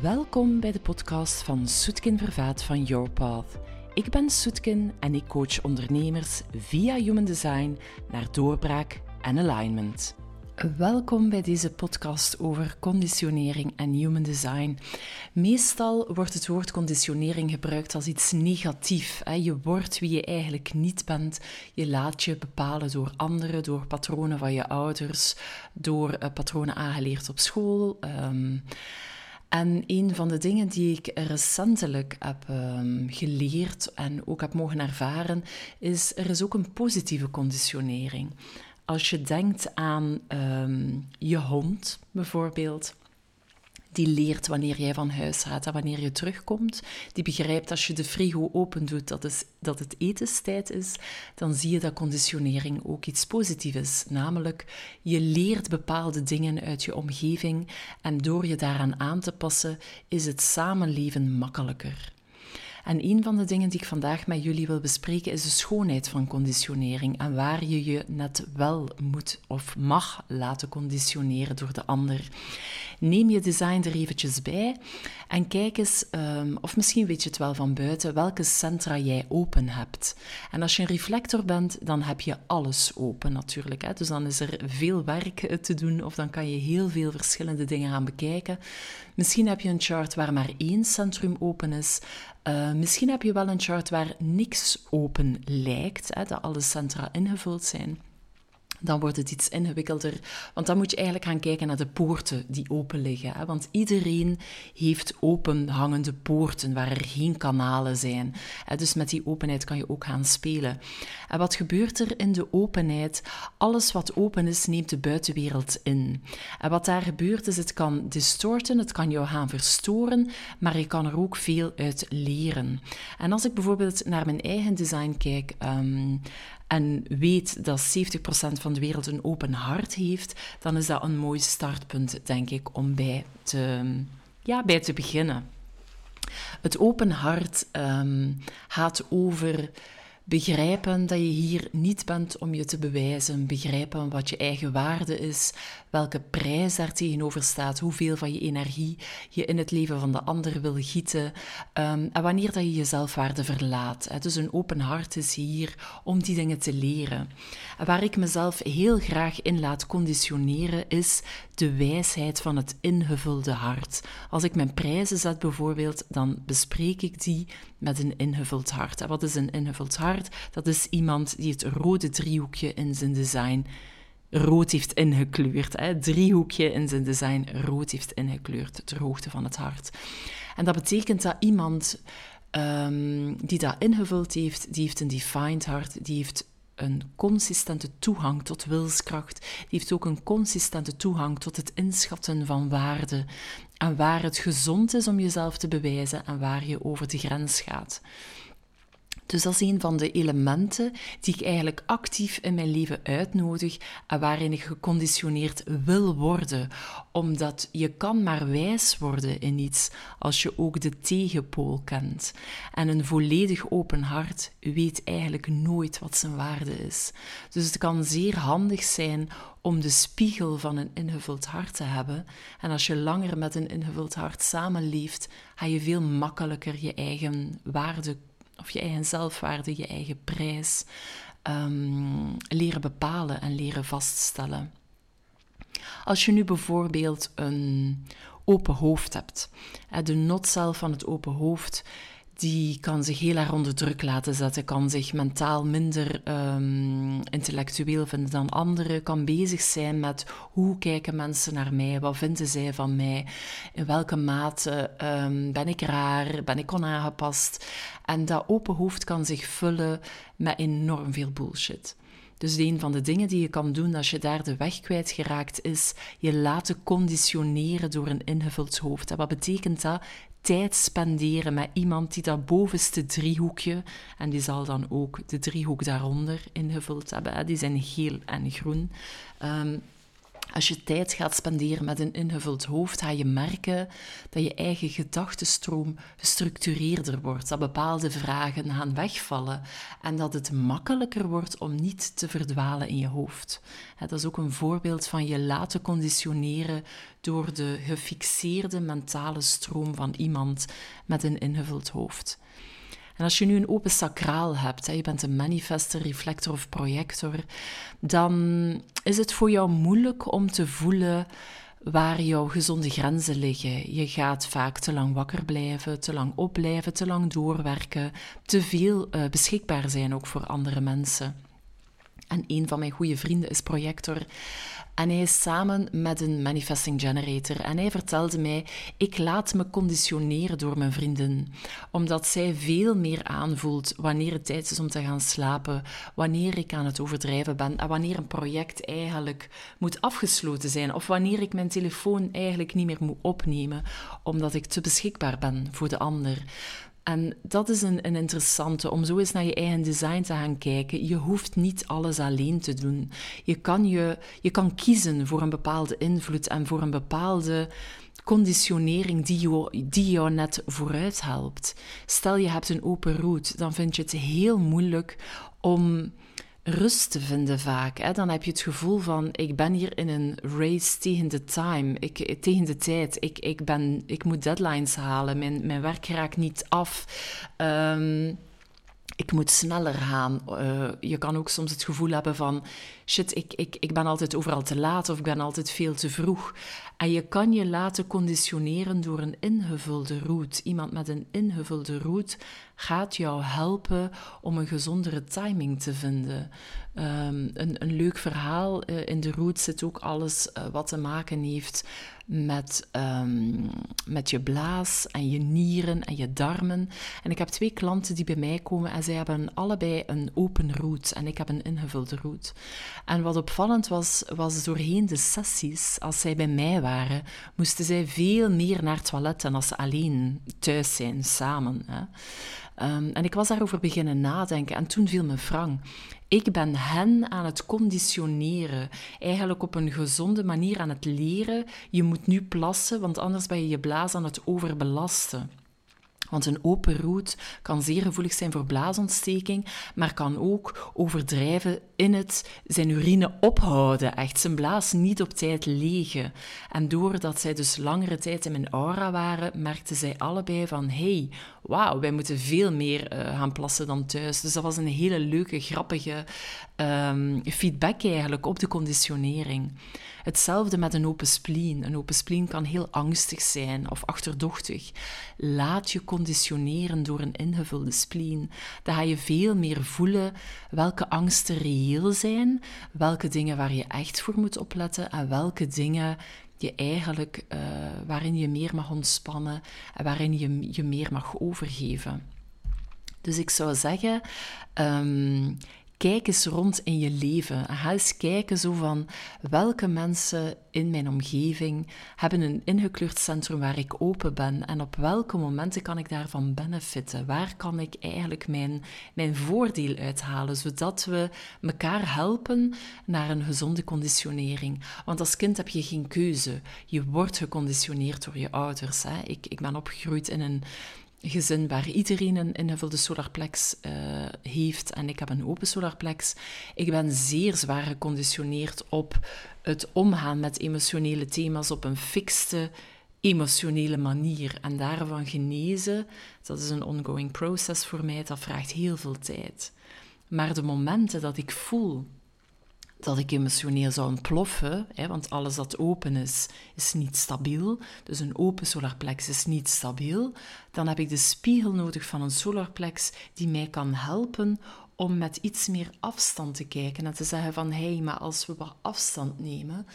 Welkom bij de podcast van Soetkin Vervaat van Your Path. Ik ben Soetkin en ik coach ondernemers via Human Design naar doorbraak en alignment. Welkom bij deze podcast over conditionering en Human Design. Meestal wordt het woord conditionering gebruikt als iets negatiefs. Je wordt wie je eigenlijk niet bent. Je laat je bepalen door anderen, door patronen van je ouders, door patronen aangeleerd op school. En een van de dingen die ik recentelijk heb geleerd en ook heb mogen ervaren, is er is ook een positieve conditionering. Als je denkt aan je hond bijvoorbeeld, die leert wanneer jij van huis gaat en wanneer je terugkomt. Die begrijpt als je de frigo opendoet dat het etenstijd is. Dan zie je dat conditionering ook iets positiefs is. Namelijk, je leert bepaalde dingen uit je omgeving. En door je daaraan aan te passen, is het samenleven makkelijker. En een van de dingen die ik vandaag met jullie wil bespreken is de schoonheid van conditionering en waar je je net wel moet of mag laten conditioneren door de ander. Neem je design er eventjes bij en kijk eens, of misschien weet je het wel van buiten, welke centra jij open hebt. En als je een reflector bent, dan heb je alles open natuurlijk. Dus dan is er veel werk te doen of dan kan je heel veel verschillende dingen gaan bekijken. Misschien heb je een chart waar maar één centrum open is. Misschien heb je wel een chart waar niks open lijkt, dat alle centra ingevuld zijn. Dan wordt het iets ingewikkelder, want dan moet je eigenlijk gaan kijken naar de poorten die open liggen. Want iedereen heeft openhangende poorten waar er geen kanalen zijn. Dus met die openheid kan je ook gaan spelen. En wat gebeurt er in de openheid? Alles wat open is, neemt de buitenwereld in. En wat daar gebeurt is, het kan distorten, het kan jou gaan verstoren, maar je kan er ook veel uit leren. En als ik bijvoorbeeld naar mijn eigen design kijk... en weet dat 70% van de wereld een open hart heeft, dan is dat een mooi startpunt, denk ik, om bij te beginnen. Het open hart gaat over begrijpen dat je hier niet bent om je te bewijzen, begrijpen wat je eigen waarde is, welke prijs daar tegenover staat, hoeveel van je energie je in het leven van de ander wil gieten en wanneer dat je je zelfwaarde verlaat. Dus een open hart is hier om die dingen te leren. Waar ik mezelf heel graag in laat conditioneren is de wijsheid van het ingevulde hart. Als ik mijn prijzen zet bijvoorbeeld, dan bespreek ik die met een ingevuld hart. Wat is een ingevuld hart? Dat is iemand die het rode driehoekje in zijn design rood heeft ingekleurd. Driehoekje in zijn design rood heeft ingekleurd, ter hoogte van het hart. En dat betekent dat iemand die dat ingevuld heeft, die heeft een defined hart, die heeft een consistente toegang tot wilskracht, die heeft ook een consistente toegang tot het inschatten van waarde en waar het gezond is om jezelf te bewijzen en waar je over de grens gaat. Dus dat is een van de elementen die ik eigenlijk actief in mijn leven uitnodig en waarin ik geconditioneerd wil worden. Omdat je kan maar wijs worden in iets als je ook de tegenpool kent. En een volledig open hart weet eigenlijk nooit wat zijn waarde is. Dus het kan zeer handig zijn om de spiegel van een ingevuld hart te hebben. En als je langer met een ingevuld hart samenleeft, ga je veel makkelijker je eigen waarde of je eigen zelfwaarde, je eigen prijs, leren bepalen en leren vaststellen. Als je nu bijvoorbeeld een open hoofd hebt, de notcel van het open hoofd, die kan zich heel erg onder druk laten zetten, kan zich mentaal minder intellectueel vinden dan anderen, kan bezig zijn met hoe kijken mensen naar mij, wat vinden zij van mij, in welke mate ben ik raar, ben ik onaangepast. En dat open hoofd kan zich vullen met enorm veel bullshit. Dus een van de dingen die je kan doen als je daar de weg kwijtgeraakt is, je laten conditioneren door een ingevuld hoofd. En wat betekent dat? Tijd spenderen met iemand die dat bovenste driehoekje, en die zal dan ook de driehoek daaronder ingevuld hebben, die zijn geel en groen, Als je tijd gaat spenderen met een ingevuld hoofd, ga je merken dat je eigen gedachtenstroom gestructureerder wordt. Dat bepaalde vragen gaan wegvallen en dat het makkelijker wordt om niet te verdwalen in je hoofd. Dat is ook een voorbeeld van je laten conditioneren door de gefixeerde mentale stroom van iemand met een ingevuld hoofd. En als je nu een open sacraal hebt, je bent een manifester, reflector of projector, dan is het voor jou moeilijk om te voelen waar jouw gezonde grenzen liggen. Je gaat vaak te lang wakker blijven, te lang opblijven, te lang doorwerken, te veel beschikbaar zijn ook voor andere mensen. En een van mijn goede vrienden is projector. En hij is samen met een manifesting generator. En hij vertelde mij, ik laat me conditioneren door mijn vrienden. Omdat zij veel meer aanvoelt wanneer het tijd is om te gaan slapen. Wanneer ik aan het overdrijven ben. En wanneer een project eigenlijk moet afgesloten zijn. Of wanneer ik mijn telefoon eigenlijk niet meer moet opnemen. Omdat ik te beschikbaar ben voor de ander. En dat is een interessante, om zo eens naar je eigen design te gaan kijken. Je hoeft niet alles alleen te doen. Je kan kiezen voor een bepaalde invloed en voor een bepaalde conditionering die jou net vooruit helpt. Stel je hebt een open route, dan vind je het heel moeilijk om rust te vinden vaak. Hè? Dan heb je het gevoel van, ik ben hier in een race tegen de tijd. Ik moet deadlines halen, mijn werk raakt niet af. Ik moet sneller gaan. Je kan ook soms het gevoel hebben van, shit, ik ben altijd overal te laat of ik ben altijd veel te vroeg. En je kan je laten conditioneren door een ingevulde route. Iemand met een ingevulde route gaat jou helpen om een gezondere timing te vinden. Een leuk verhaal. In de route zit ook alles wat te maken heeft met je blaas en je nieren en je darmen. En ik heb 2 klanten die bij mij komen en zij hebben allebei een open route en ik heb een ingevulde route. En wat opvallend was doorheen de sessies, als zij bij mij waren, moesten zij veel meer naar het toilet dan als ze alleen thuis zijn, samen. Hè. En ik was daarover beginnen nadenken en toen viel me frank. Ik ben hen aan het conditioneren, eigenlijk op een gezonde manier aan het leren. Je moet nu plassen, want anders ben je je blaas aan het overbelasten. Want een open route kan zeer gevoelig zijn voor blaasontsteking, maar kan ook overdrijven in het zijn urine ophouden. Echt zijn blaas niet op tijd legen. En doordat zij dus langere tijd in mijn aura waren, merkten zij allebei van, hey, wauw, wij moeten veel meer gaan plassen dan thuis. Dus dat was een hele leuke, grappige feedback eigenlijk op de conditionering. Hetzelfde met een open spleen. Een open spleen kan heel angstig zijn of achterdochtig. Laat je conditioneren door een ingevulde spleen. Dan ga je veel meer voelen welke angsten reëel zijn, welke dingen waar je echt voor moet opletten en welke dingen je eigenlijk, waarin je meer mag ontspannen en waarin je meer mag overgeven. Dus ik zou zeggen, kijk eens rond in je leven. Ga eens kijken zo van, welke mensen in mijn omgeving hebben een ingekleurd centrum waar ik open ben en op welke momenten kan ik daarvan benefitten? Waar kan ik eigenlijk mijn voordeel uithalen, zodat we elkaar helpen naar een gezonde conditionering? Want als kind heb je geen keuze. Je wordt geconditioneerd door je ouders. Hè? Ik ben opgegroeid in een gezin waar iedereen een ingevulde solarplex heeft en ik heb een open solarplex. Ik ben zeer zwaar geconditioneerd op het omgaan met emotionele thema's op een fikste emotionele manier. En daarvan genezen, dat is een ongoing process voor mij, dat vraagt heel veel tijd. Maar de momenten dat ik voel dat ik emotioneel zou ontploffen, want alles dat open is, is niet stabiel. Dus een open solarplex is niet stabiel. Dan heb ik de spiegel nodig van een solarplex die mij kan helpen om met iets meer afstand te kijken en te zeggen van, hey, maar als we wat afstand nemen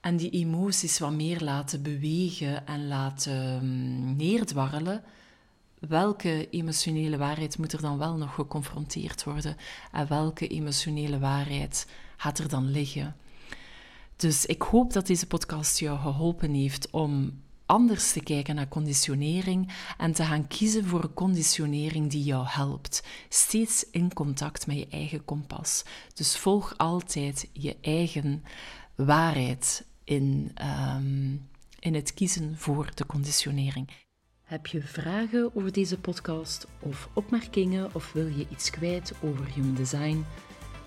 en die emoties wat meer laten bewegen en laten neerdwarrelen, welke emotionele waarheid moet er dan wel nog geconfronteerd worden? En welke emotionele waarheid gaat er dan liggen? Dus ik hoop dat deze podcast jou geholpen heeft om anders te kijken naar conditionering en te gaan kiezen voor een conditionering die jou helpt. Steeds in contact met je eigen kompas. Dus volg altijd je eigen waarheid in het kiezen voor de conditionering. Heb je vragen over deze podcast of opmerkingen of wil je iets kwijt over Human Design?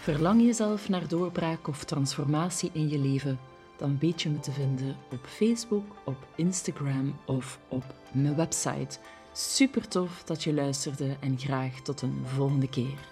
Verlang je zelf naar doorbraak of transformatie in je leven? Dan weet je me te vinden op Facebook, op Instagram of op mijn website. Super tof dat je luisterde en graag tot een volgende keer.